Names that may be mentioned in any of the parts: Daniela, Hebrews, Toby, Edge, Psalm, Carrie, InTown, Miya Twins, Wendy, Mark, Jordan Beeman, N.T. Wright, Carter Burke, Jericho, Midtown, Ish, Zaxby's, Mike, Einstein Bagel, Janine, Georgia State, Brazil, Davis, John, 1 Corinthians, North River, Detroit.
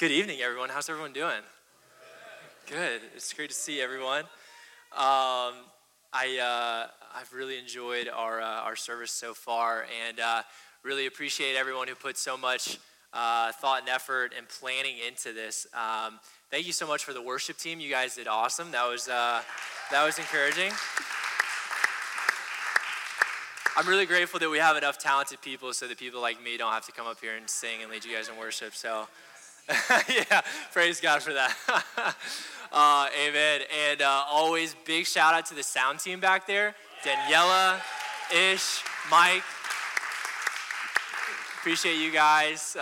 Good evening, everyone. How's everyone doing? Good. It's great to see everyone. I've really enjoyed our service so far, and really appreciate everyone who put so much thought and effort and planning into this. Thank you so much for the worship team. You guys did awesome. That was encouraging. I'm really grateful that we have enough talented people so that people like me don't have to come up here and sing and lead you guys in worship. So, yeah, praise God for that. Amen. And always big shout out to the sound team back there, Daniela, Ish, Mike. Appreciate you guys.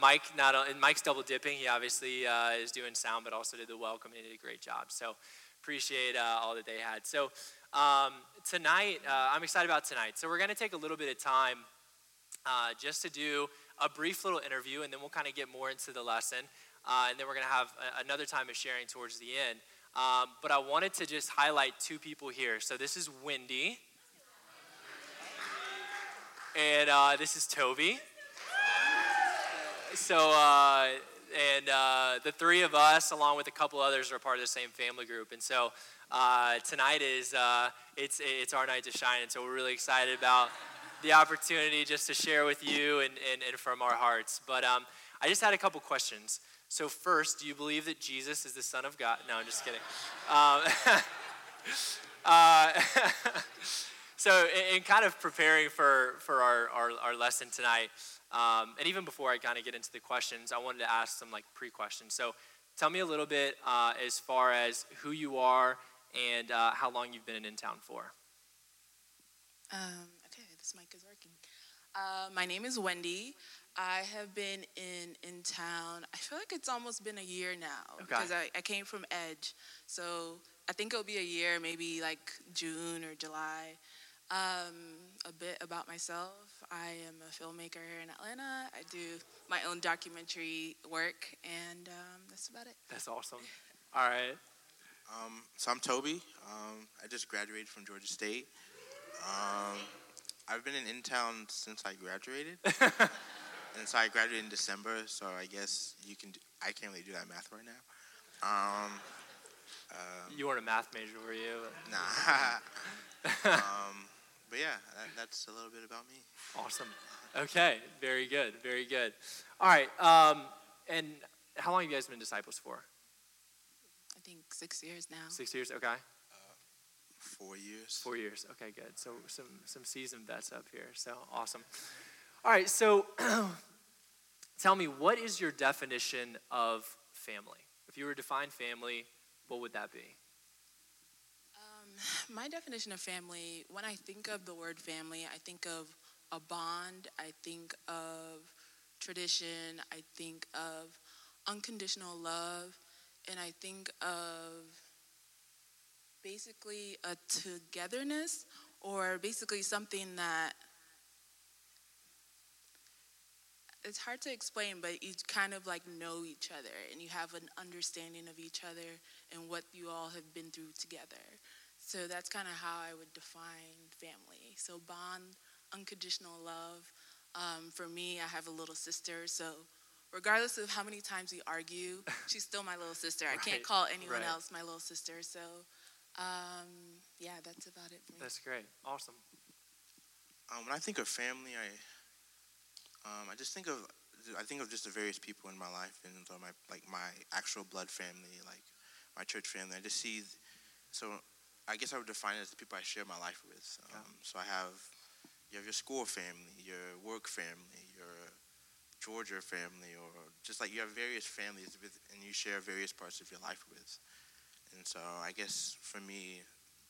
Mike's double dipping. He obviously is doing sound, but also did the welcome and he did a great job. So appreciate all that they had. So tonight, I'm excited about tonight. So we're going to take a little bit of time just to do a brief little interview, and then we'll kind of get more into the lesson. And then we're going to have another time of sharing towards the end. But I wanted to just highlight two people here. So this is Wendy. And this is Toby. So, the three of us, along with a couple others, are part of the same family group. And so tonight is, it's our night to shine. And so we're really excited about the opportunity just to share with you and from our hearts. But I just had a couple questions. So first, do you believe that Jesus is the Son of God? No, I'm just kidding. So in kind of preparing for our lesson tonight, and even before I kind of get into the questions, I wanted to ask some like pre-questions. So tell me a little bit as far as who you are and how long you've been in InTown for. Okay, this mic is working. My name is Wendy. I have been in town, I feel like it's almost been a year now. Okay. Because I came from Edge. So I think it'll be a year, maybe like June or July. A bit about myself. I am a filmmaker here in Atlanta. I do my own documentary work, and that's about it. That's awesome. All right. So I'm Toby. I just graduated from Georgia State. I've been in town since I graduated. And so I graduated in December, so I guess I can't really do that math right now. You weren't a math major, were you? Nah. But yeah, that's a little bit about me. Awesome. Okay, very good, very good. All right, and how long have you guys been disciples for? I think 6 years now. 6 years, okay. 4 years. 4 years, okay, good. So some seasoned vets up here, so awesome. All right, so tell me, what is your definition of family? If you were to define family, what would that be? My definition of family, when I think of the word family, I think of a bond, I think of tradition, I think of unconditional love, and I think of basically a togetherness or basically something that it's hard to explain, but you kind of like know each other and you have an understanding of each other and what you all have been through together. So that's kind of how I would define family. So bond, unconditional love. For me, I have a little sister, so regardless of how many times we argue, she's still my little sister. Right. I can't call anyone else my little sister. So yeah, that's about it for me. That's great. Awesome. When I think of family, I think of just the various people in my life, and so my actual blood family, like my church family. I just see, so I guess I would define it as the people I share my life with. So you have your school family, your work family, your Georgia family, or just like you have various families with, and you share various parts of your life with. And so I guess for me,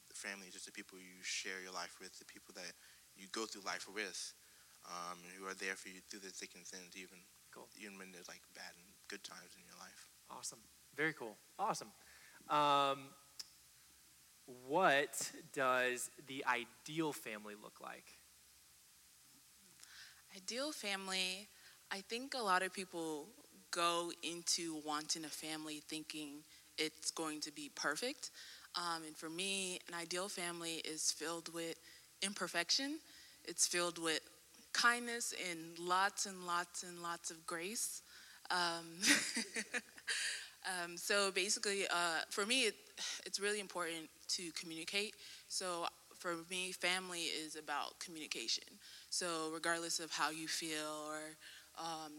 the family is just the people you share your life with, the people that you go through life with. And who are there for you through the thick and thin, even when there's like bad and good times in your life. Awesome. Very cool. Awesome. What does the ideal family look like? Ideal family, I think a lot of people go into wanting a family thinking it's going to be perfect. And for me, an ideal family is filled with imperfection. It's filled with kindness and lots and lots and lots of grace. So basically, for me, it's really important to communicate. So for me, family is about communication. So regardless of how you feel or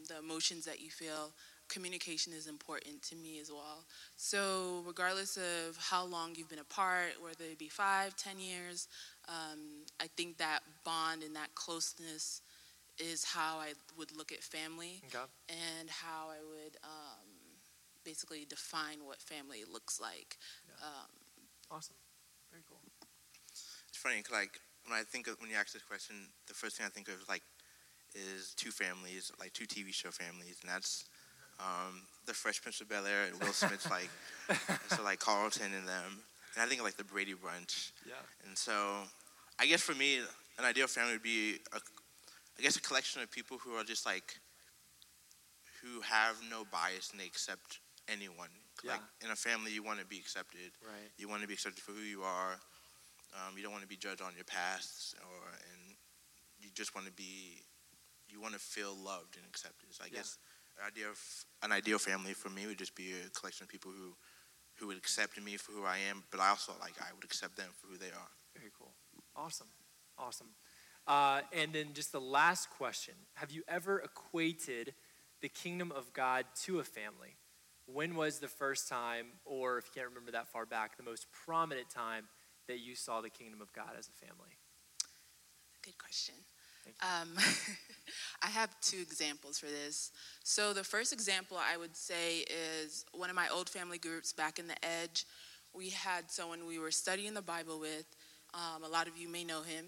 the emotions that you feel, communication is important to me as well. So regardless of how long you've been apart, whether it be 5, 10 years, I think that bond and that closeness is how I would look at family. Okay. And how I would basically define what family looks like. Yeah. Awesome. Very cool. It's funny, cause like when you ask this question, the first thing I think of is two families, like two TV show families, and that's the Fresh Prince of Bel-Air and Will Smith's so like Carlton and them, and I think of like the Brady Bunch. Yeah. And so, I guess for me, an ideal family would be a collection of people who are just like, who have no bias and they accept anyone. Yeah. Like in a family, you want to be accepted. Right. You want to be accepted for who you are. You don't want to be judged on your past, and you just want to be. You want to feel loved and accepted. So I guess an ideal family for me would just be a collection of people who would accept me for who I am, but I also I would accept them for who they are. Very cool. Awesome. And then just the last question: have you ever equated the kingdom of God to a family? When was the first time, or if you can't remember that far back, the most prominent time that you saw the kingdom of God as a family? Good question. I have two examples for this. So the first example I would say is one of my old family groups back in the Edge. We had someone we were studying the Bible with. A lot of you may know him.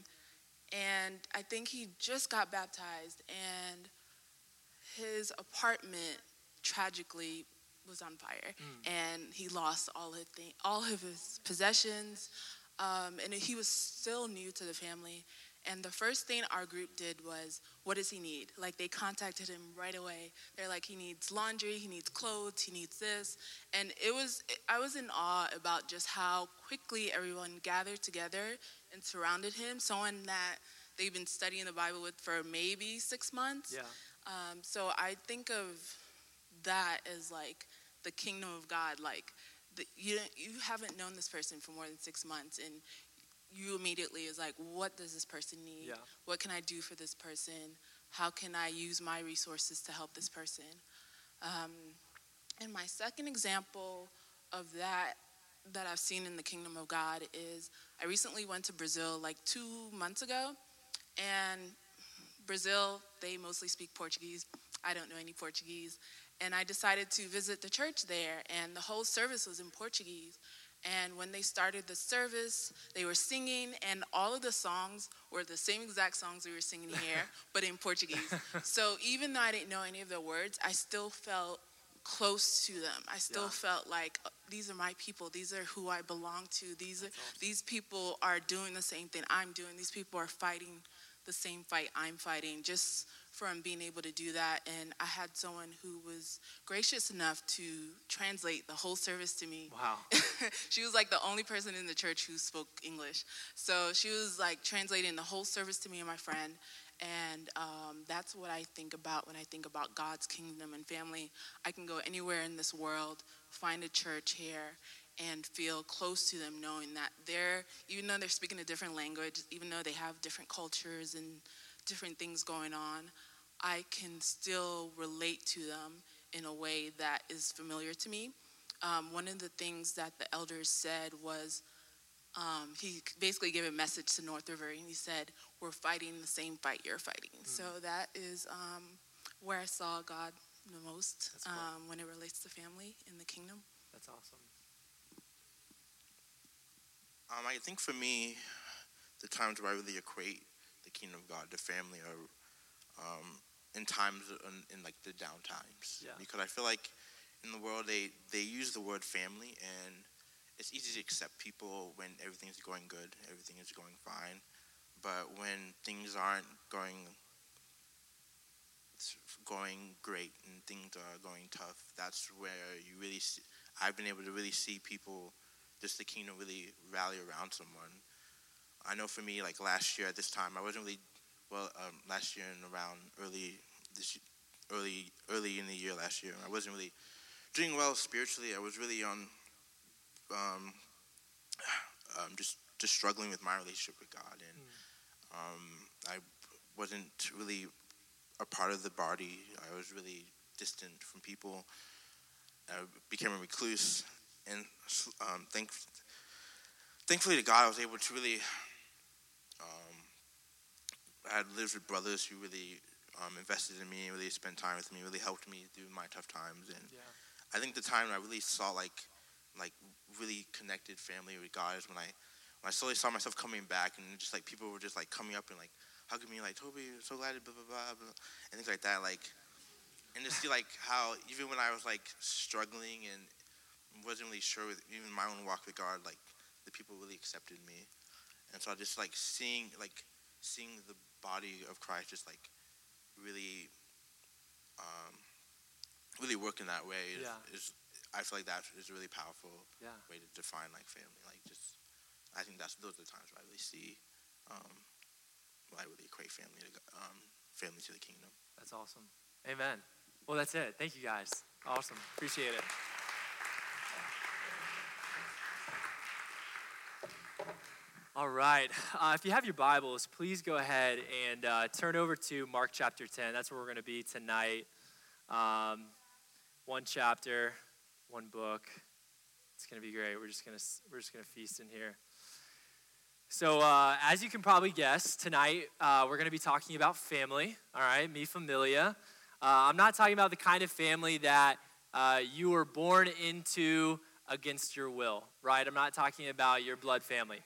And I think he just got baptized, and his apartment tragically was on fire. Mm. And he lost all of his possessions. And he was still new to the family. And the first thing our group did was, what does he need? Like, they contacted him right away. They're like, he needs laundry, he needs clothes, he needs this. And I was in awe about just how quickly everyone gathered together and surrounded him. Someone that they've been studying the Bible with for maybe 6 months. Yeah. So I think of that as, the kingdom of God. You haven't known this person for more than 6 months, and you immediately is like, what does this person need? Yeah. What can I do for this person? How can I use my resources to help this person? And my second example of that I've seen in the kingdom of God is I recently went to Brazil 2 months ago. And Brazil, they mostly speak Portuguese. I don't know any Portuguese. And I decided to visit the church there, and the whole service was in Portuguese. And when they started the service, they were singing, and all of the songs were the same exact songs we were singing here, but in Portuguese. So even though I didn't know any of the words, I still felt close to them. I still felt like, these are my people. These are who I belong to. These people are doing the same thing I'm doing. These people are fighting the same fight I'm fighting, just from being able to do that. And I had someone who was gracious enough to translate the whole service to me. Wow. She was the only person in the church who spoke English. So she was translating the whole service to me and my friend. And that's what I think about when I think about God's kingdom and family. I can go anywhere in this world, find a church here, and feel close to them, knowing that even though they're speaking a different language, even though they have different cultures and different things going on, I can still relate to them in a way that is familiar to me. One of the things that the elders said was, he basically gave a message to North River, and he said, we're fighting the same fight you're fighting. Mm. So that is where I saw God the most, cool. When it relates to family in the kingdom. That's awesome. I think for me, the times where I really equate the kingdom of God to family are in times in the down times. Yeah. Because I feel like in the world, they use the word family, and it's easy to accept people when everything is going good, everything is going fine. But when things aren't going great and things are going tough, that's where you really see, I've been able to really see people, just the kingdom really rally around someone. I know for me, last year at this time, I wasn't really, last year and around early in the year last year, I wasn't really doing well spiritually. I was really on just struggling with my relationship with God, and I wasn't really a part of the body. I was really distant from people. I became a recluse, and thankfully to God, I was able to really. I had lived with brothers who really invested in me, really spent time with me, really helped me through my tough times, and I think the time I really saw like really connected family with God is when I slowly saw myself coming back, and just like people were just like coming up and like hugging me, like, Toby, I'm so glad, blah blah blah, blah, and things like that, like, and just see like how even when I was like struggling and wasn't really sure with even my own walk with God, like the people really accepted me, and so I just like seeing the body of Christ just like really work in that way is I feel like that is a really powerful way to define like family. Like just I think that's those are the times where I really see where I really equate family to the kingdom. That's awesome. Amen. Well, that's it. Thank you guys. Awesome. Appreciate it. All right. If you have your Bibles, please go ahead and turn over to Mark chapter 10. That's where we're going to be tonight. One chapter, one book. It's going to be great. We're just going to feast in here. So as you can probably guess, tonight we're going to be talking about family. All right, mi familia. I'm not talking about the kind of family that you were born into against your will, right? I'm not talking about your blood family.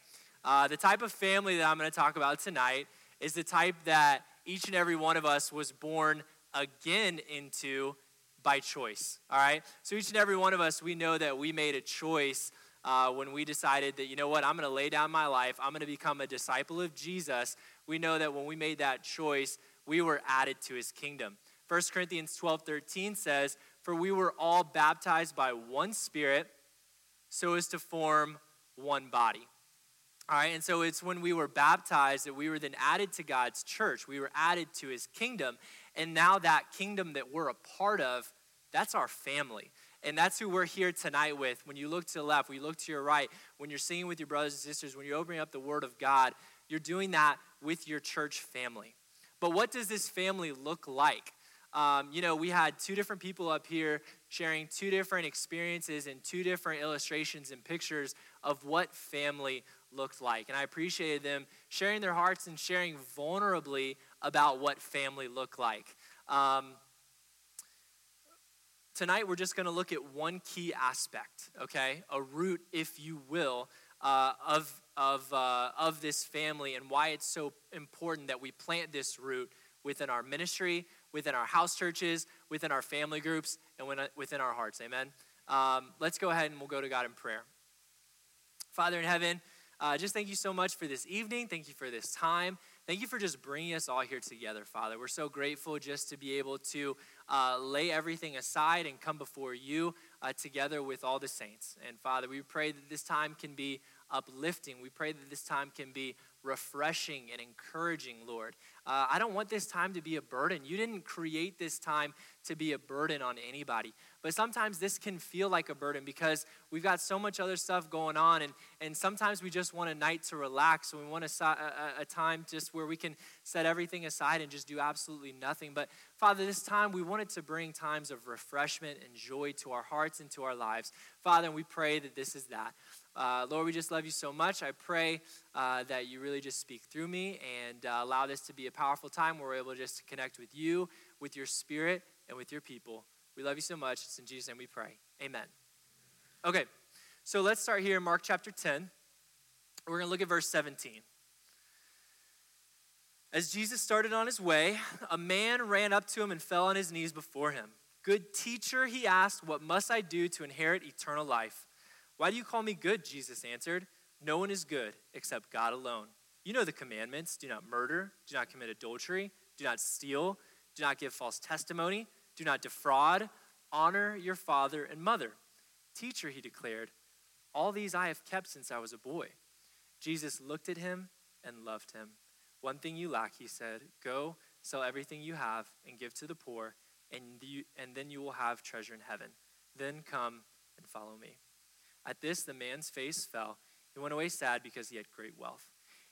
The type of family that I'm going to talk about tonight is the type that each and every one of us was born again into by choice, all right? So each and every one of us, we know that we made a choice when we decided that, you know what, I'm going to lay down my life. I'm going to become a disciple of Jesus. We know that when we made that choice, we were added to his kingdom. 1 Corinthians 12:13 says, "For we were all baptized by one Spirit so as to form one body." All right, and so it's when we were baptized that we were then added to God's church. We were added to his kingdom. And now that kingdom that we're a part of, that's our family. And that's who we're here tonight with. When you look to the left, when you look to your right, when you're singing with your brothers and sisters, when you're opening up the Word of God, you're doing that with your church family. But what does this family look like? You know, we had two different people up here sharing two different experiences and two different illustrations and pictures of what family looked like. And I appreciated them sharing their hearts and sharing vulnerably about what family looked like. Tonight, we're just going to look at one key aspect, okay? A root, if you will, of this family and why it's so important that we plant this root within our ministry, within our house churches, within our family groups, and within our hearts, amen? Let's go ahead and we'll go to God in prayer. Father in heaven, just thank you so much for this evening. Thank you for this time. Thank you for just bringing us all here together, Father. We're so grateful just to be able to lay everything aside and come before you together with all the saints. And Father, we pray that this time can be uplifting. We pray that this time can be refreshing and encouraging, Lord. I don't want this time to be a burden. You didn't create this time to be a burden on anybody. But sometimes this can feel like a burden because we've got so much other stuff going on, and sometimes we just want a night to relax. We want a time just where we can set everything aside and just do absolutely nothing. But Father, this time we wanted to bring times of refreshment and joy to our hearts and to our lives. Father, and we pray that this is that. Lord, we just love you so much. I pray that you really just speak through me and allow this to be a powerful time where we're able just to connect with you, with your Spirit, and with your people. We love you so much. It's in Jesus' name we pray. Amen. Okay, so let's start here in Mark chapter 10. We're going to look at verse 17. As Jesus started on his way, a man ran up to him and fell on his knees before him. "Good teacher," he asked, "what must I do to inherit eternal life?" "Why do you call me good?" Jesus answered. "No one is good except God alone. You know the commandments. Do not murder. Do not commit adultery. Do not steal. Do not give false testimony. Do not defraud. Honor your father and mother." "Teacher," he declared, "all these I have kept since I was a boy." Jesus looked at him and loved him. "One thing you lack," he said. "Go, sell everything you have and give to the poor, and then you will have treasure in heaven. Then come and follow me." At this, the man's face fell. He went away sad because he had great wealth.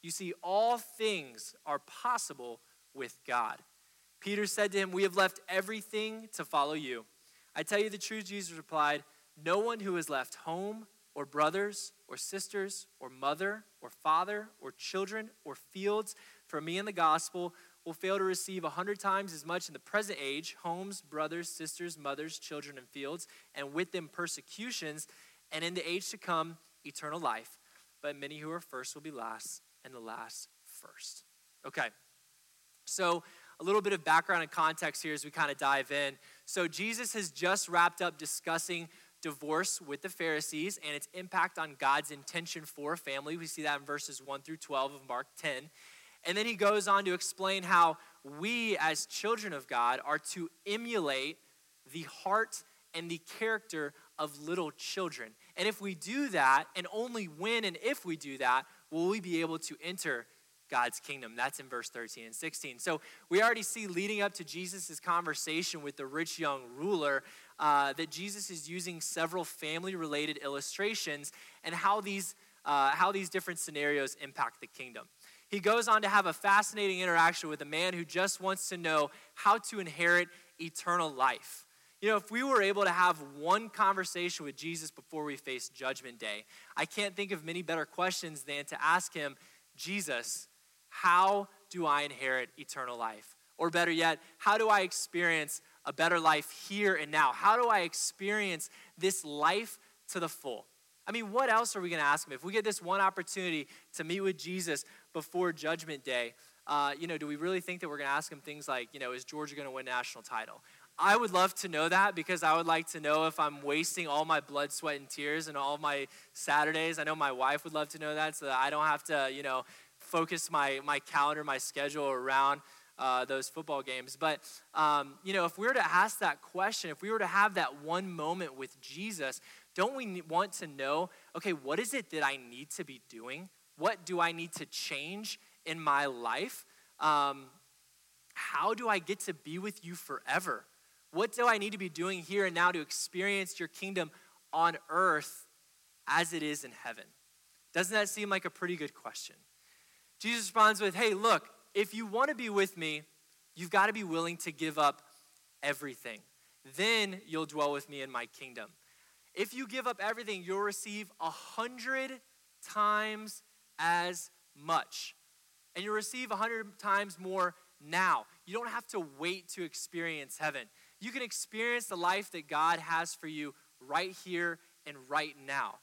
You see, all things are possible with God." Peter said to him, "We have left everything to follow you." "I tell you the truth," Jesus replied, "no one who has left home or brothers or sisters or mother or father or children or fields for me and the gospel will fail to receive 100 times as much in the present age, homes, brothers, sisters, mothers, children, and fields, and with them persecutions, and in the age to come, eternal life. But many who are first will be last, and the last first." Okay, so a little bit of background and context here as we kind of dive in. So Jesus has just wrapped up discussing divorce with the Pharisees and its impact on God's intention for a family. We see that in verses 1 through 12 of Mark 10. And then he goes on to explain how we as children of God are to emulate the heart and the character of little children. And if we do that, and only when and if we do that, will we be able to enter God's kingdom. That's in verse 13 and 16. So we already see leading up to Jesus' conversation with the rich young ruler that Jesus is using several family-related illustrations and how these different scenarios impact the kingdom. He goes on to have a fascinating interaction with a man who just wants to know how to inherit eternal life. You know, if we were able to have one conversation with Jesus before we face Judgment Day, I can't think of many better questions than to ask him, "Jesus, how do I inherit eternal life?" Or better yet, how do I experience a better life here and now? How do I experience this life to the full? I mean, what else are we going to ask him? If we get this one opportunity to meet with Jesus before Judgment Day, do we really think that we're going to ask him things like, is Georgia going to win national title? I would love to know that because I would like to know if I'm wasting all my blood, sweat, and tears and all my Saturdays. I know my wife would love to know that so that I don't have to, focus my calendar, my schedule around those football games. But, if we were to ask that question, if we were to have that one moment with Jesus, don't we want to know, okay, what is it that I need to be doing? What do I need to change in my life? How do I get to be with you forever? What do I need to be doing here and now to experience your kingdom on earth as it is in heaven? Doesn't that seem like a pretty good question? Jesus responds with, hey, look, if you want to be with me, you've got to be willing to give up everything. Then you'll dwell with me in my kingdom. If you give up everything, you'll receive 100 times as much. And you'll receive 100 times more now. You don't have to wait to experience heaven. You can experience the life that God has for you right here and right now.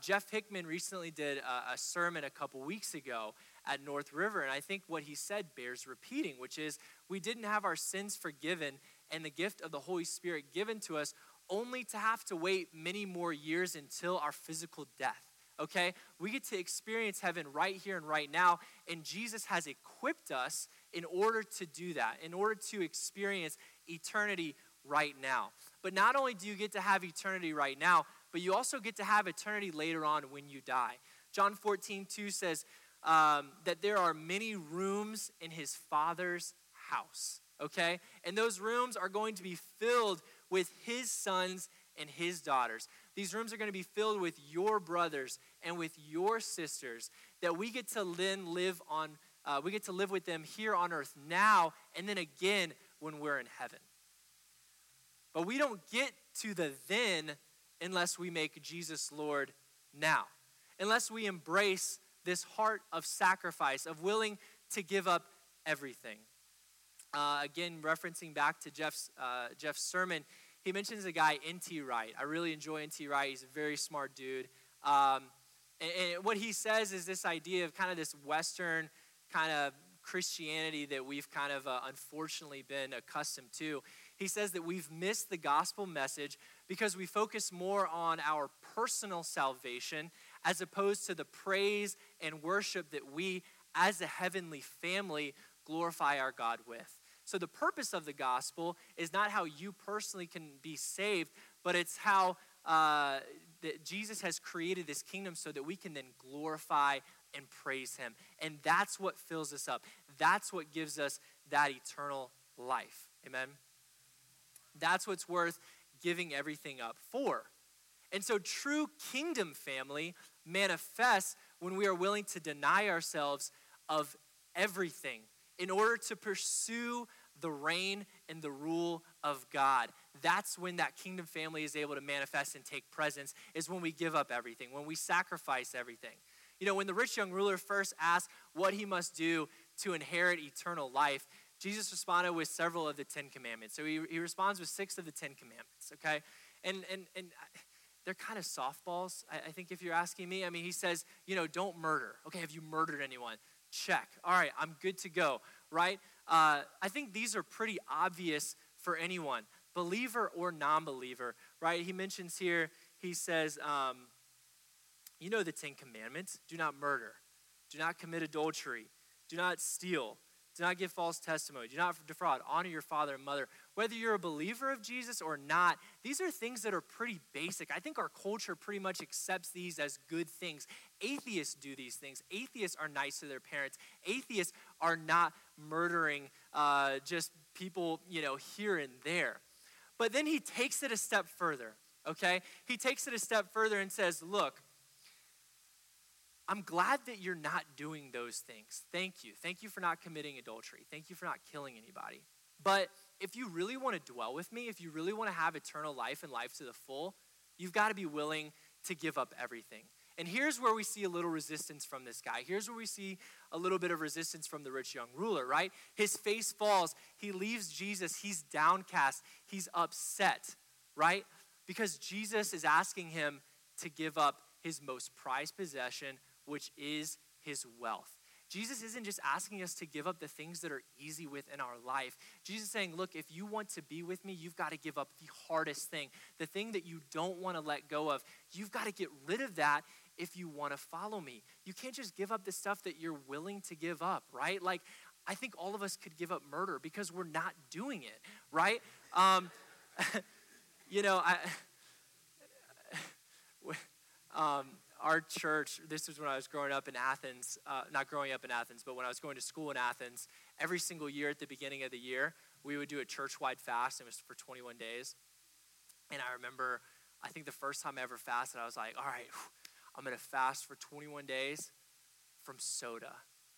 Jeff Hickman recently did a sermon a couple weeks ago at North River, and I think what he said bears repeating, which is we didn't have our sins forgiven and the gift of the Holy Spirit given to us only to have to wait many more years until our physical death, okay? We get to experience heaven right here and right now, and Jesus has equipped us in order to do that, in order to experience eternity right now. But not only do you get to have eternity right now, but you also get to have eternity later on when you die. John 14:2 says that there are many rooms in his Father's house, okay? And those rooms are going to be filled with his sons and his daughters. These rooms are going to be filled with your brothers and with your sisters that we get to then live on. We get to live with them here on earth now and then again when we're in heaven. But we don't get to the then unless we make Jesus Lord now, unless we embrace this heart of sacrifice, of willing to give up everything. Again, referencing back to Jeff's sermon, he mentions a guy, N.T. Wright. I really enjoy N.T. Wright. He's a very smart dude. And what he says is this idea of kind of this Western kind of Christianity that we've kind of unfortunately been accustomed to. He says that we've missed the gospel message because we focus more on our personal salvation as opposed to the praise and worship that we as a heavenly family glorify our God with. So the purpose of the gospel is not how you personally can be saved, but it's how that Jesus has created this kingdom so that we can then glorify and praise him. And that's what fills us up. That's what gives us that eternal life. Amen? That's what's worth giving everything up for. And so true kingdom family manifests when we are willing to deny ourselves of everything in order to pursue the reign and the rule of God. That's when that kingdom family is able to manifest and take presence, is when we give up everything, when we sacrifice everything. You know, when the rich young ruler first asked what he must do to inherit eternal life, Jesus responded with several of the 10 commandments. So he responds with 6 of the 10 commandments, okay? And they're kind of softballs, I think, if you're asking me. I mean, he says, you know, don't murder. Okay, have you murdered anyone? Check. All right, I'm good to go, right? I think these are pretty obvious for anyone, believer or non-believer, right? He mentions here, he says, you know the 10 commandments. Do not murder. Do not commit adultery. Do not steal. Do not give false testimony. Do not defraud. Honor your father and mother. Whether you're a believer of Jesus or not, these are things that are pretty basic. I think our culture pretty much accepts these as good things. Atheists do these things. Atheists are nice to their parents. Atheists are not murdering just people, you know, here and there. But then he takes it a step further, okay? He takes it a step further and says, look, I'm glad that you're not doing those things. Thank you. Thank you for not committing adultery. Thank you for not killing anybody. But if you really want to dwell with me, if you really want to have eternal life and life to the full, you've got to be willing to give up everything. And here's where we see a little resistance from this guy. Here's where we see a little bit of resistance from the rich young ruler, right? His face falls. He leaves Jesus. He's downcast. He's upset, right? Because Jesus is asking him to give up his most prized possession, which is his wealth. Jesus isn't just asking us to give up the things that are easy within our life. Jesus is saying, look, if you want to be with me, you've got to give up the hardest thing, the thing that you don't want to let go of. You've got to get rid of that if you want to follow me. You can't just give up the stuff that you're willing to give up, right? Like, I think all of us could give up murder because we're not doing it, right? You know, our church, this was when I was growing up in Athens, not growing up in Athens, but when I was going to school in Athens, every single year at the beginning of the year, we would do a church-wide fast, and it was for 21 days. And I remember, I think the first time I ever fasted, I was like, all right, I'm going to fast for 21 days from soda.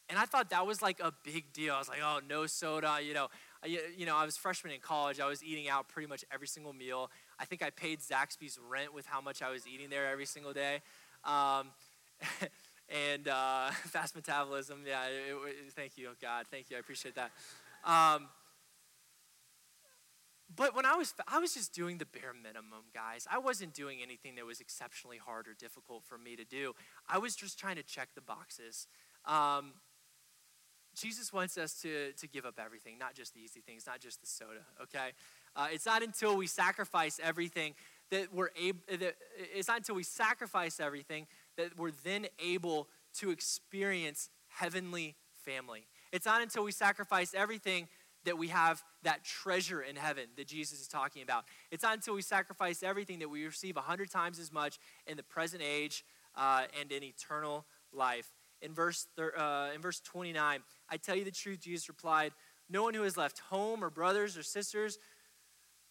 And I thought that was like a big deal. I was like, oh, no soda, you know. I was freshman in college. I was eating out pretty much every single meal. I think I paid Zaxby's rent with how much I was eating there every single day. And fast metabolism, yeah, thank you, oh God, thank you, I appreciate that. But when I was just doing the bare minimum, guys. I wasn't doing anything that was exceptionally hard or difficult for me to do. I was just trying to check the boxes. Jesus wants us to give up everything, not just the easy things, not just the soda, okay? It's not until we sacrifice everything that we're then able to experience heavenly family. It's not until we sacrifice everything that we have that treasure in heaven that Jesus is talking about. It's not until we sacrifice everything that we receive 100 times as much in the present age and in eternal life. In verse 29, I tell you the truth, Jesus replied, no one who has left home or brothers or sisters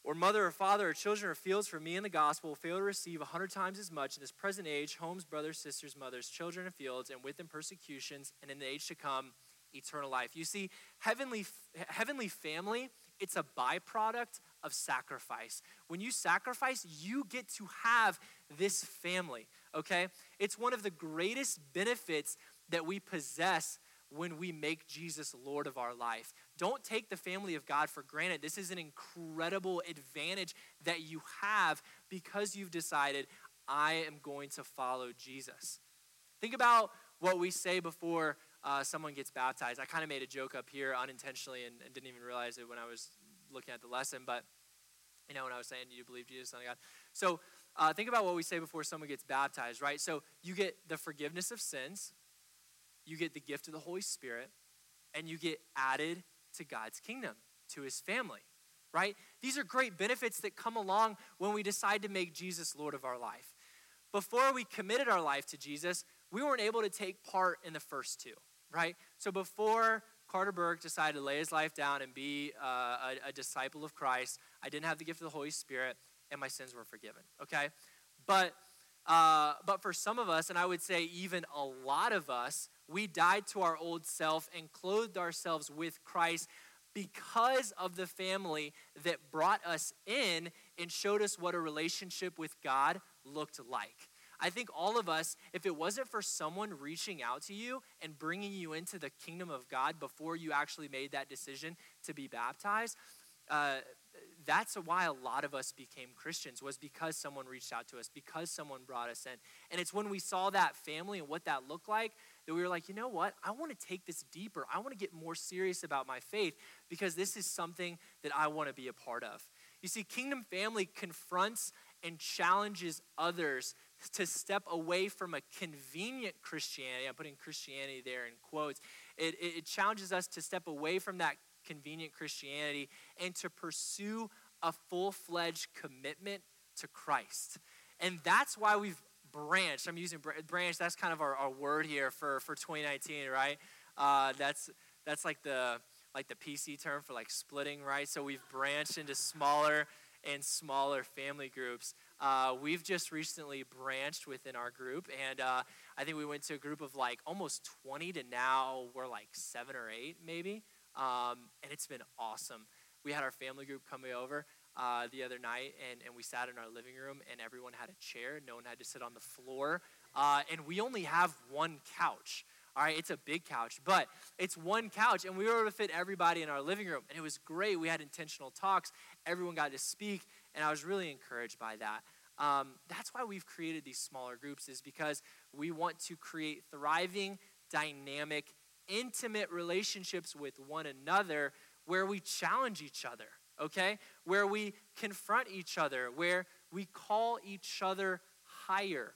or mother or father or children or fields for me in the gospel will fail to receive 100 times as much in this present age, homes, brothers, sisters, mothers, children, and fields, and with them persecutions, and in the age to come, eternal life. You see, heavenly family, it's a byproduct of sacrifice. When you sacrifice, you get to have this family, okay? It's one of the greatest benefits that we possess when we make Jesus Lord of our life. Don't take the family of God for granted. This is an incredible advantage that you have because you've decided, I am going to follow Jesus. Think about what we say before someone gets baptized. I kind of made a joke up here unintentionally and didn't even realize it when I was looking at the lesson, but, you know, when I was saying, do you believe Jesus, Son of God? So Think about what we say before someone gets baptized, right? So you get the forgiveness of sins, you get the gift of the Holy Spirit, and you get added to God's kingdom, to his family, right? These are great benefits that come along when we decide to make Jesus Lord of our life. Before we committed our life to Jesus, we weren't able to take part in the first two, right? So before Carter Burke decided to lay his life down and be a disciple of Christ, I didn't have the gift of the Holy Spirit, and my sins were forgiven, okay? But for some of us, and I would say even a lot of us, we died to our old self and clothed ourselves with Christ because of the family that brought us in and showed us what a relationship with God looked like. I think all of us, if it wasn't for someone reaching out to you and bringing you into the kingdom of God before you actually made that decision to be baptized, that's why a lot of us became Christians, was because someone reached out to us, because someone brought us in. And it's when we saw that family and what that looked like that we were like, you know what? I want to take this deeper. I want to get more serious about my faith because this is something that I want to be a part of. You see, kingdom family confronts and challenges others to step away from a convenient Christianity. I'm putting Christianity there in quotes. It challenges us to step away from that convenient Christianity and to pursue a full-fledged commitment to Christ. And that's why we've branched. I'm using branch, that's kind of our word here for 2019, right? That's like the PC term for like splitting, right? So we've branched into smaller and smaller family groups. We've just recently branched within our group, and I think we went to a group of like almost 20 to now we're like 7 or 8 maybe. And it's been awesome. We had our family group coming over the other night, and we sat in our living room, and everyone had a chair. No one had to sit on the floor. And we only have one couch. All right, it's a big couch, but it's one couch, and we were able to fit everybody in our living room, and it was great. We had intentional talks. Everyone got to speak, and I was really encouraged by that. That's why we've created these smaller groups, is because we want to create thriving, dynamic, intimate relationships with one another where we challenge each other, okay? Where we confront each other, where we call each other higher.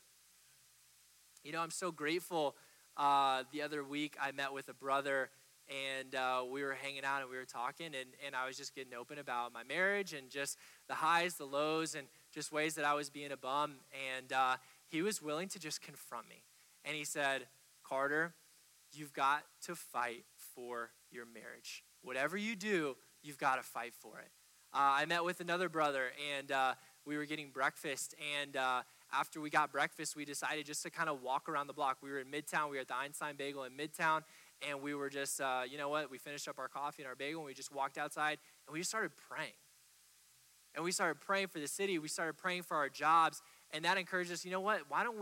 You know, I'm so grateful. The other week I met with a brother, and we were hanging out and we were talking, and I was just getting open about my marriage and just the highs, the lows, and just ways that I was being a bum. And he was willing to just confront me. And he said, Carter, you've got to fight for your marriage. Whatever you do, you've got to fight for it. I met with another brother, and we were getting breakfast, and after we got breakfast, we decided just to kind of walk around the block. We were in Midtown. We were at the Einstein Bagel in Midtown, and we were just, you know what? We finished up our coffee and our bagel, and we just walked outside, and we just started praying. And we started praying for the city. We started praying for our jobs, and that encouraged us, you know what? Why don't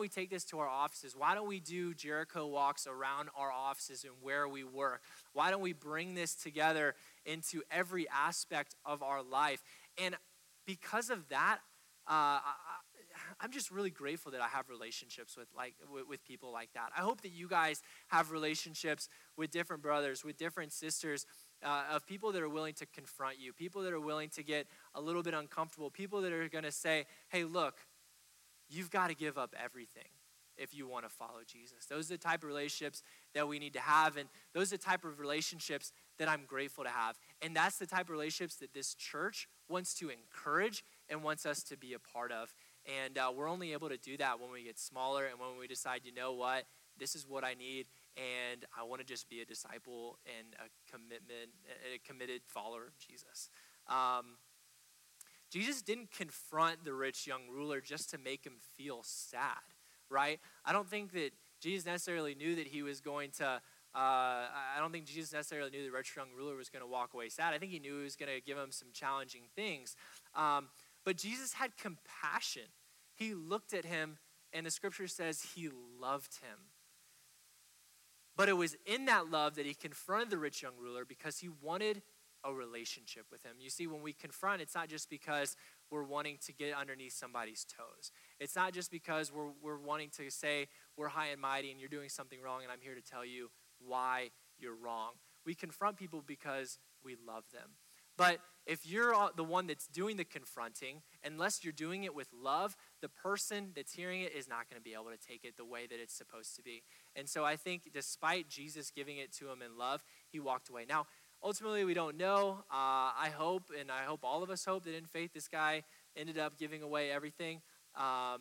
we take this to our offices? Why don't we do Jericho walks around our offices and where we work? Why don't we bring this together into every aspect of our life? And because of that, I'm just really grateful that I have relationships with people like that. I hope that you guys have relationships with different brothers, with different sisters, of people that are willing to confront you, people that are willing to get a little bit uncomfortable, people that are going to say, hey, look, you've got to give up everything if you want to follow Jesus. Those are the type of relationships that we need to have, and those are the type of relationships that I'm grateful to have. And that's the type of relationships that this church wants to encourage and wants us to be a part of. And we're only able to do that when we get smaller and when we decide, you know what, this is what I need, and I want to just be a disciple and a committed follower of Jesus. Jesus didn't confront the rich young ruler just to make him feel sad, right? I don't think that Jesus necessarily knew that he was going to, I don't think Jesus necessarily knew the rich young ruler was going to walk away sad. I think he knew he was going to give him some challenging things. But Jesus had compassion. He looked at him, and the scripture says he loved him. But it was in that love that he confronted the rich young ruler because he wanted a relationship with him. You see, when we confront, it's not just because we're wanting to get underneath somebody's toes. It's not just because we're wanting to say we're high and mighty and you're doing something wrong and I'm here to tell you why you're wrong. We confront people because we love them. But if you're the one that's doing the confronting, unless you're doing it with love, the person that's hearing it is not going to be able to take it the way that it's supposed to be. And so I think despite Jesus giving it to him in love, he walked away. Now, ultimately, we don't know. I hope, and I hope all of us hope that in faith, this guy ended up giving away everything. That's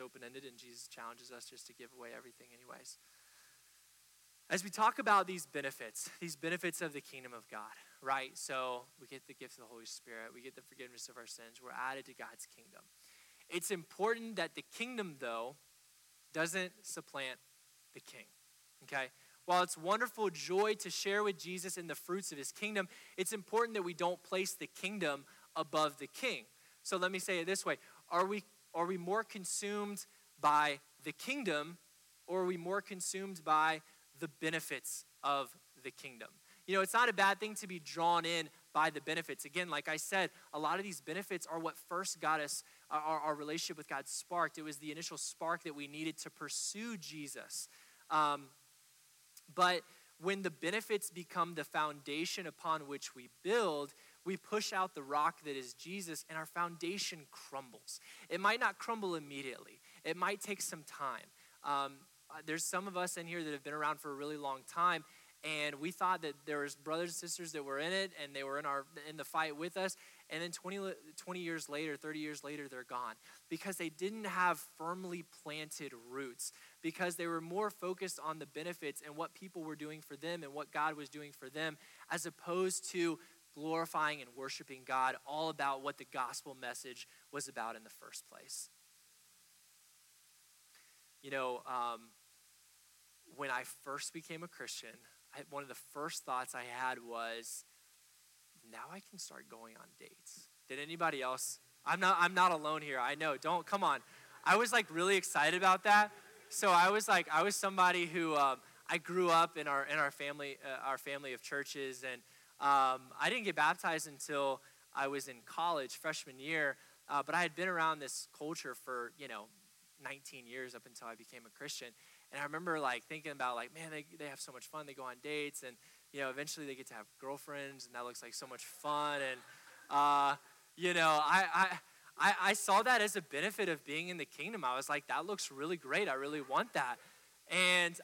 open-ended, and Jesus challenges us just to give away everything anyways. As we talk about these benefits of the kingdom of God, right? So we get the gift of the Holy Spirit. We get the forgiveness of our sins. We're added to God's kingdom. It's important that the kingdom, though, doesn't supplant the king, okay? While it's wonderful joy to share with Jesus in the fruits of his kingdom, it's important that we don't place the kingdom above the king. So let me say it this way. Are we more consumed by the kingdom, or are we more consumed by the benefits of the kingdom? You know, it's not a bad thing to be drawn in by the benefits. Again, like I said, a lot of these benefits are what first got us, our relationship with God sparked. It was the initial spark that we needed to pursue Jesus. But when the benefits become the foundation upon which we build, we push out the rock that is Jesus, and our foundation crumbles. It might not crumble immediately. It might take some time. There's some of us in here that have been around for a really long time, and we thought that there was brothers and sisters that were in it, and they were in the fight with us, and then 20 years later, 30 years later, they're gone because they didn't have firmly planted roots, because they were more focused on the benefits and what people were doing for them and what God was doing for them, as opposed to glorifying and worshiping God, all about what the gospel message was about in the first place. You know, when I first became a Christian, one of the first thoughts I had was, now I can start going on dates. Did anybody else? I'm not alone here. I know, don't, come on. I was like really excited about that. So I was somebody who, I grew up in our family, of churches, and I didn't get baptized until I was in college, freshman year, but I had been around this culture for, 19 years up until I became a Christian. And I remember thinking about man, they have so much fun. They go on dates, and eventually they get to have girlfriends, and that looks like so much fun. And I saw that as a benefit of being in the kingdom. I was like, that looks really great. I really want that. And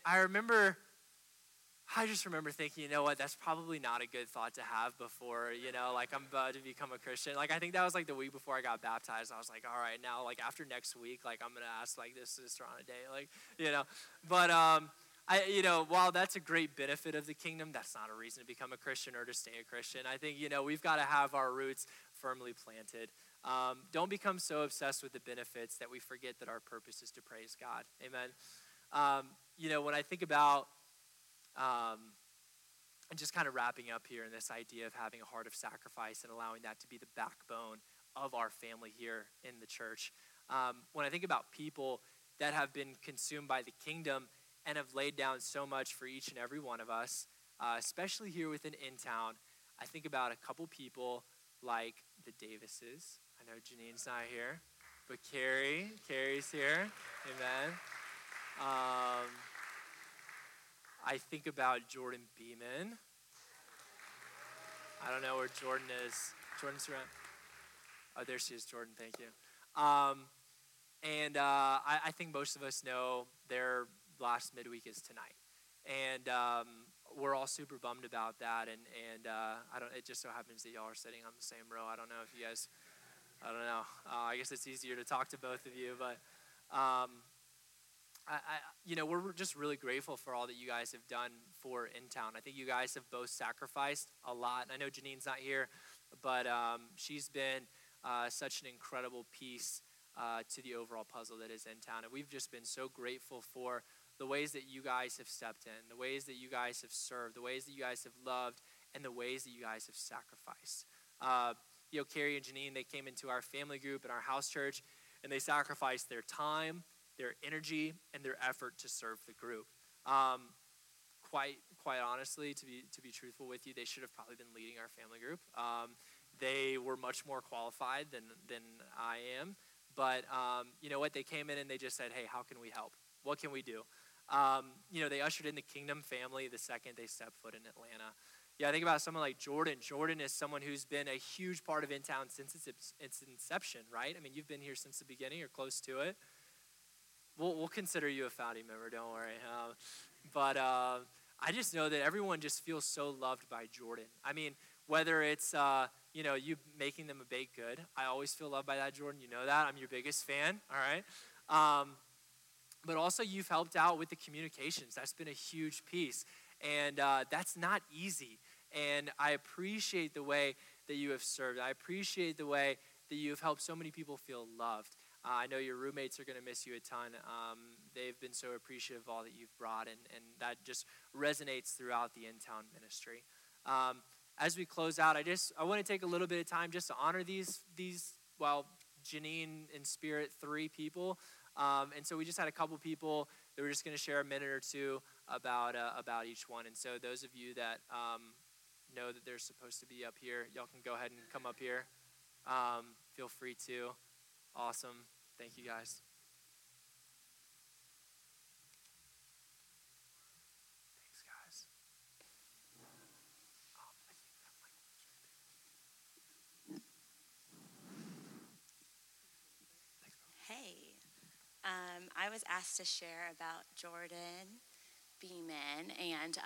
I just remember thinking, you know what, that's probably not a good thought to have before, I'm about to become a Christian. I think that was the week before I got baptized. I was like, all right, now, after next week, I'm going to ask this sister on a date, But, while that's a great benefit of the kingdom, that's not a reason to become a Christian or to stay a Christian. I think, we've got to have our roots firmly planted. Don't become so obsessed with the benefits that we forget that our purpose is to praise God. Amen. When I think about, and just kind of wrapping up here in this idea of having a heart of sacrifice and allowing that to be the backbone of our family here in the church. When I think about people that have been consumed by the kingdom and have laid down so much for each and every one of us, especially here within InTown, I think about a couple people like the Davises. I know Janine's not here, but Carrie's here. Amen. I think about Jordan Beeman. I don't know where Jordan is. Jordan's around. Oh, there she is, Jordan. Thank you. I think most of us know their last midweek is tonight, and we're all super bummed about that. And I don't. It just so happens that y'all are sitting on the same row. I don't know if you guys. I don't know. I guess it's easier to talk to both of you, but. We're just really grateful for all that you guys have done for InTown. I think you guys have both sacrificed a lot. And I know Janine's not here, but she's been such an incredible piece to the overall puzzle that is InTown. And we've just been so grateful for the ways that you guys have stepped in, the ways that you guys have served, the ways that you guys have loved, and the ways that you guys have sacrificed. Carrie and Janine, they came into our family group in our house church, and they sacrificed their time, their energy, and their effort to serve the group. Quite honestly, to be truthful with you, they should have probably been leading our family group. They were much more qualified than I am, but you know what? They came in and they just said, hey, how can we help? What can we do? They ushered in the Kingdom family the second they stepped foot in Atlanta. Yeah, I think about someone like Jordan. Jordan is someone who's been a huge part of InTown since its inception, right? I mean, you've been here since the beginning or close to it. We'll consider you a founding member, don't worry. But I just know that everyone just feels so loved by Jordan. I mean, whether it's, you making them a baked good. I always feel loved by that, Jordan. You know that. I'm your biggest fan, all right? But also you've helped out with the communications. That's been a huge piece. And that's not easy. And I appreciate the way that you have served. I appreciate the way that you've helped so many people feel loved. I know your roommates are going to miss you a ton. They've been so appreciative of all that you've brought, and that just resonates throughout the InTown ministry. As we close out, I want to take a little bit of time just to honor these Janine in spirit, three people. And so we just had a couple people that were just going to share a minute or two about each one. And so those of you that know that they're supposed to be up here, y'all can go ahead and come up here. Feel free to. Awesome. Thank you, guys. Thanks, guys. Hey, I was asked to share about Jordan Beeman, and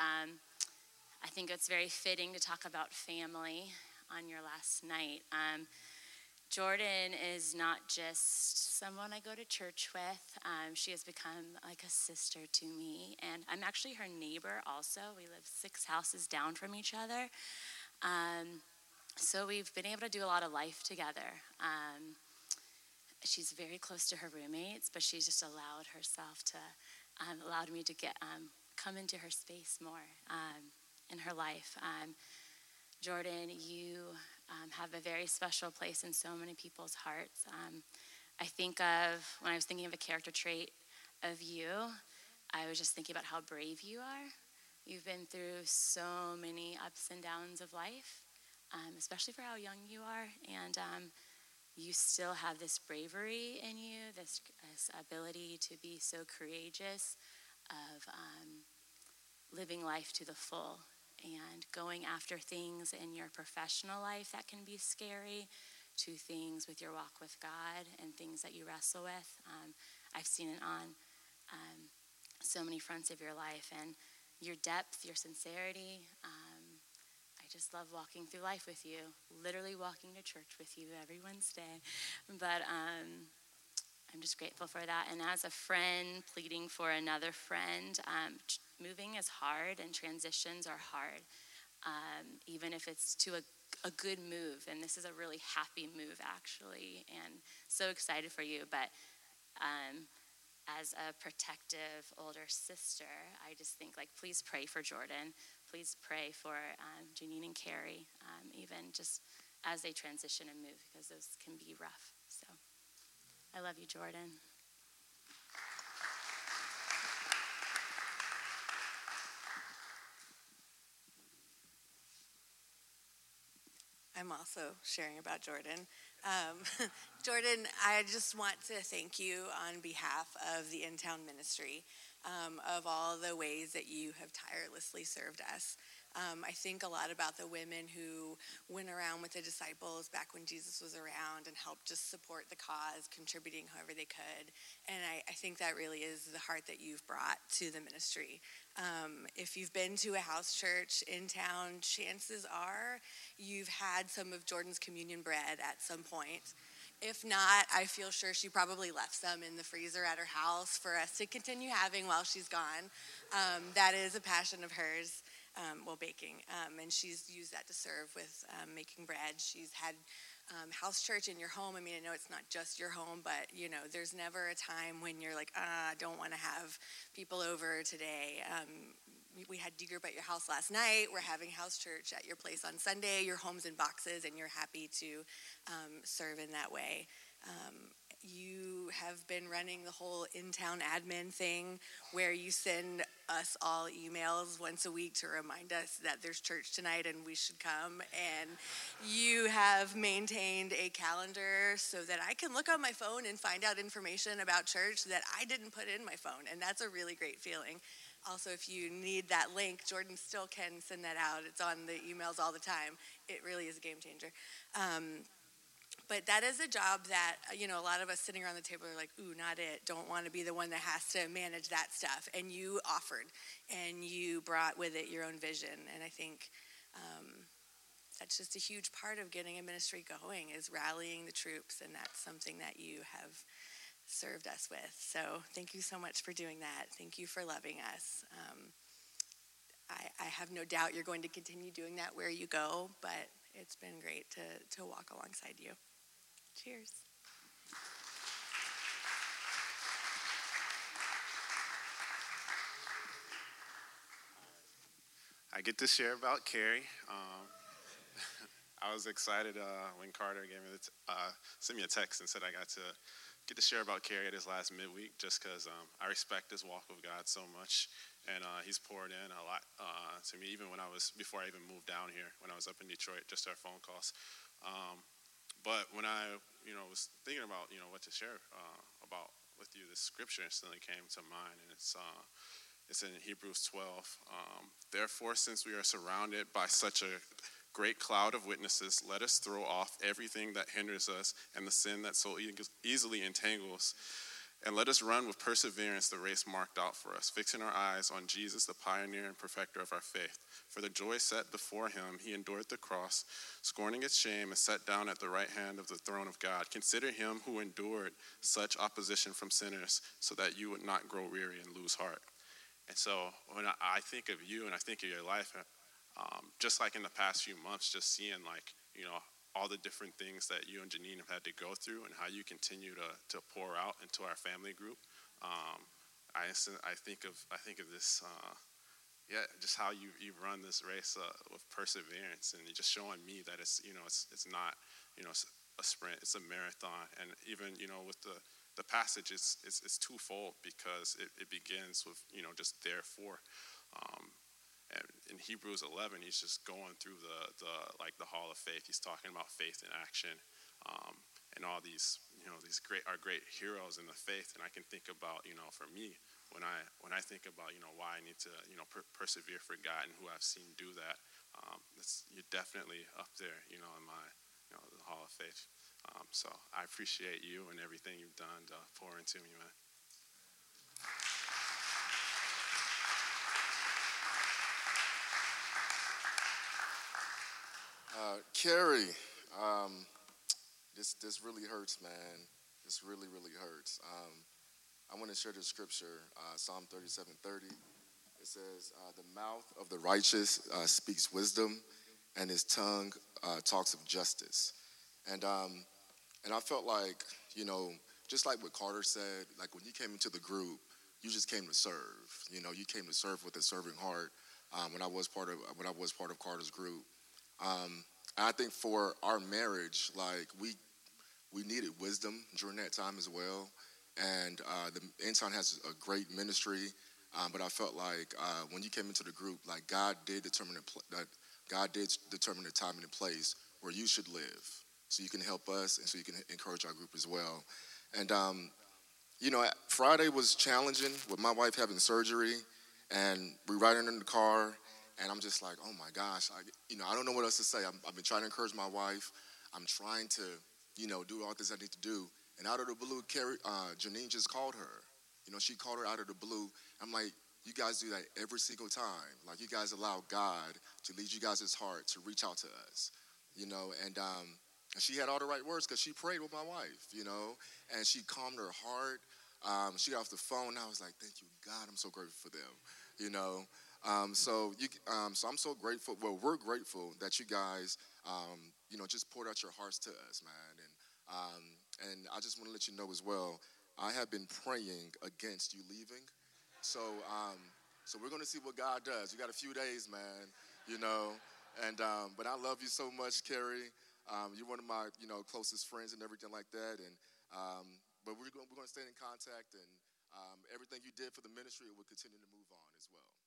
I think it's very fitting to talk about family on your last night. Jordan is not just someone I go to church with. She has become like a sister to me, and I'm actually her neighbor also. We live 6 houses down from each other. So we've been able to do a lot of life together. She's very close to her roommates, but she's just allowed me to get come into her space more in her life. Jordan, you have a very special place in so many people's hearts. I think of, when I was thinking of a character trait of you, I was just thinking about how brave you are. You've been through so many ups and downs of life, especially for how young you are. And you still have this bravery in you, this ability to be so courageous of living life to the full. And going after things in your professional life that can be scary, to things with your walk with God and things that you wrestle with. I've seen it on so many fronts of your life, and your depth, your sincerity. I just love walking through life with you, literally walking to church with you every Wednesday. But I'm just grateful for that. And as a friend pleading for another friend, moving is hard and transitions are hard, even if it's to a good move. And this is a really happy move, actually, and so excited for you. But as a protective older sister, I just think, please pray for Jordan. Please pray for Janine and Carrie, even just as they transition and move, because those can be rough. So I love you, Jordan. I'm also sharing about Jordan. Jordan, I just want to thank you on behalf of the InTown ministry of all the ways that you have tirelessly served us. I think a lot about the women who went around with the disciples back when Jesus was around and helped just support the cause, contributing however they could. And I think that really is the heart that you've brought to the ministry. If you've been to a house church in town, chances are you've had some of Jordan's communion bread at some point. If not, I feel sure she probably left some in the freezer at her house for us to continue having while she's gone. That is a passion of hers. Baking. And she's used that to serve with making bread. She's had house church in your home. I mean, I know it's not just your home, but, there's never a time when you're like, I don't want to have people over today. We had D group at your house last night. We're having house church at your place on Sunday. Your home's in boxes, and you're happy to serve in that way. You have been running the whole in-town admin thing where you send us all emails once a week to remind us that there's church tonight and we should come. And you have maintained a calendar so that I can look on my phone and find out information about church that I didn't put in my phone. And that's a really great feeling. Also, if you need that link, Jordan still can send that out. It's on the emails all the time. It really is a game changer. But that is a job that, you know, a lot of us sitting around the table are like, ooh, not it. Don't want to be the one that has to manage that stuff. And you offered, and you brought with it your own vision. And I think that's just a huge part of getting a ministry going, is rallying the troops. And that's something that you have served us with. So thank you so much for doing that. Thank you for loving us. I have no doubt you're going to continue doing that where you go, but it's been great to walk alongside you. Cheers. I get to share about Carrie. I was excited when Carter gave me sent me a text and said I got to get to share about Carrie at his last midweek, just because I respect his walk with God so much, and he's poured in a lot to me, even when I was, before I even moved down here, when I was up in Detroit, just our phone calls. But when I, was thinking about, what to share about with you, this scripture instantly came to mind, and it's in Hebrews 12. Therefore, since we are surrounded by such a great cloud of witnesses, let us throw off everything that hinders us and the sin that so easily entangles, and let us run with perseverance the race marked out for us, fixing our eyes on Jesus, the pioneer and perfecter of our faith. For the joy set before him, he endured the cross, scorning its shame, and sat down at the right hand of the throne of God. Consider him who endured such opposition from sinners, so that you would not grow weary and lose heart. And so when I think of you and I think of your life, just like in the past few months, just seeing all the different things that you and Janine have had to go through, and how you continue to pour out into our family group. I think of this, just how you've run this race with perseverance, and you're just showing me that it's not a sprint, it's a marathon. And even with the passage, it's twofold, because it begins with just therefore. And in Hebrews 11, he's just going through the hall of faith. He's talking about faith in action, and all these great heroes in the faith. And I can think about for me, when I think about why I need to persevere for God, and who I've seen do that. You're definitely up there in my the hall of faith. So I appreciate you and everything you've done to pour into me, man. Carrie, this really hurts, man. This really, really hurts. I want to share the scripture, Psalm 37:30. It says, the mouth of the righteous speaks wisdom, and his tongue talks of justice. And I felt like, just like what Carter said, like when you came into the group, you just came to serve. You came to serve with a serving heart. When I was part of Carter's group, I think for our marriage, like we needed wisdom during that time as well. And the InTown has a great ministry, but I felt like when you came into the group, like God did determine the time and the place where you should live, so you can help us and so you can encourage our group as well. And Friday was challenging with my wife having surgery, and we're riding in the car. And I'm just like, oh my gosh, I don't know what else to say. I've been trying to encourage my wife. I'm trying to, do all things I need to do. And out of the blue, Janine just called her. She called her out of the blue. I'm like, you guys do that every single time. Like, you guys allow God to lead you guys' heart to reach out to us, And she had all the right words, because she prayed with my wife, And she calmed her heart. She got off the phone. And I was like, thank you, God. I'm so grateful for them, So I'm so grateful. Well, we're grateful that you guys, just poured out your hearts to us, man. And I just want to let you know as well, I have been praying against you leaving. So we're going to see what God does. You got a few days, man. But I love you so much, Carrie. You're one of my, closest friends and everything like that. And but we're going to stay in contact, and everything you did for the ministry will continue to move on as well.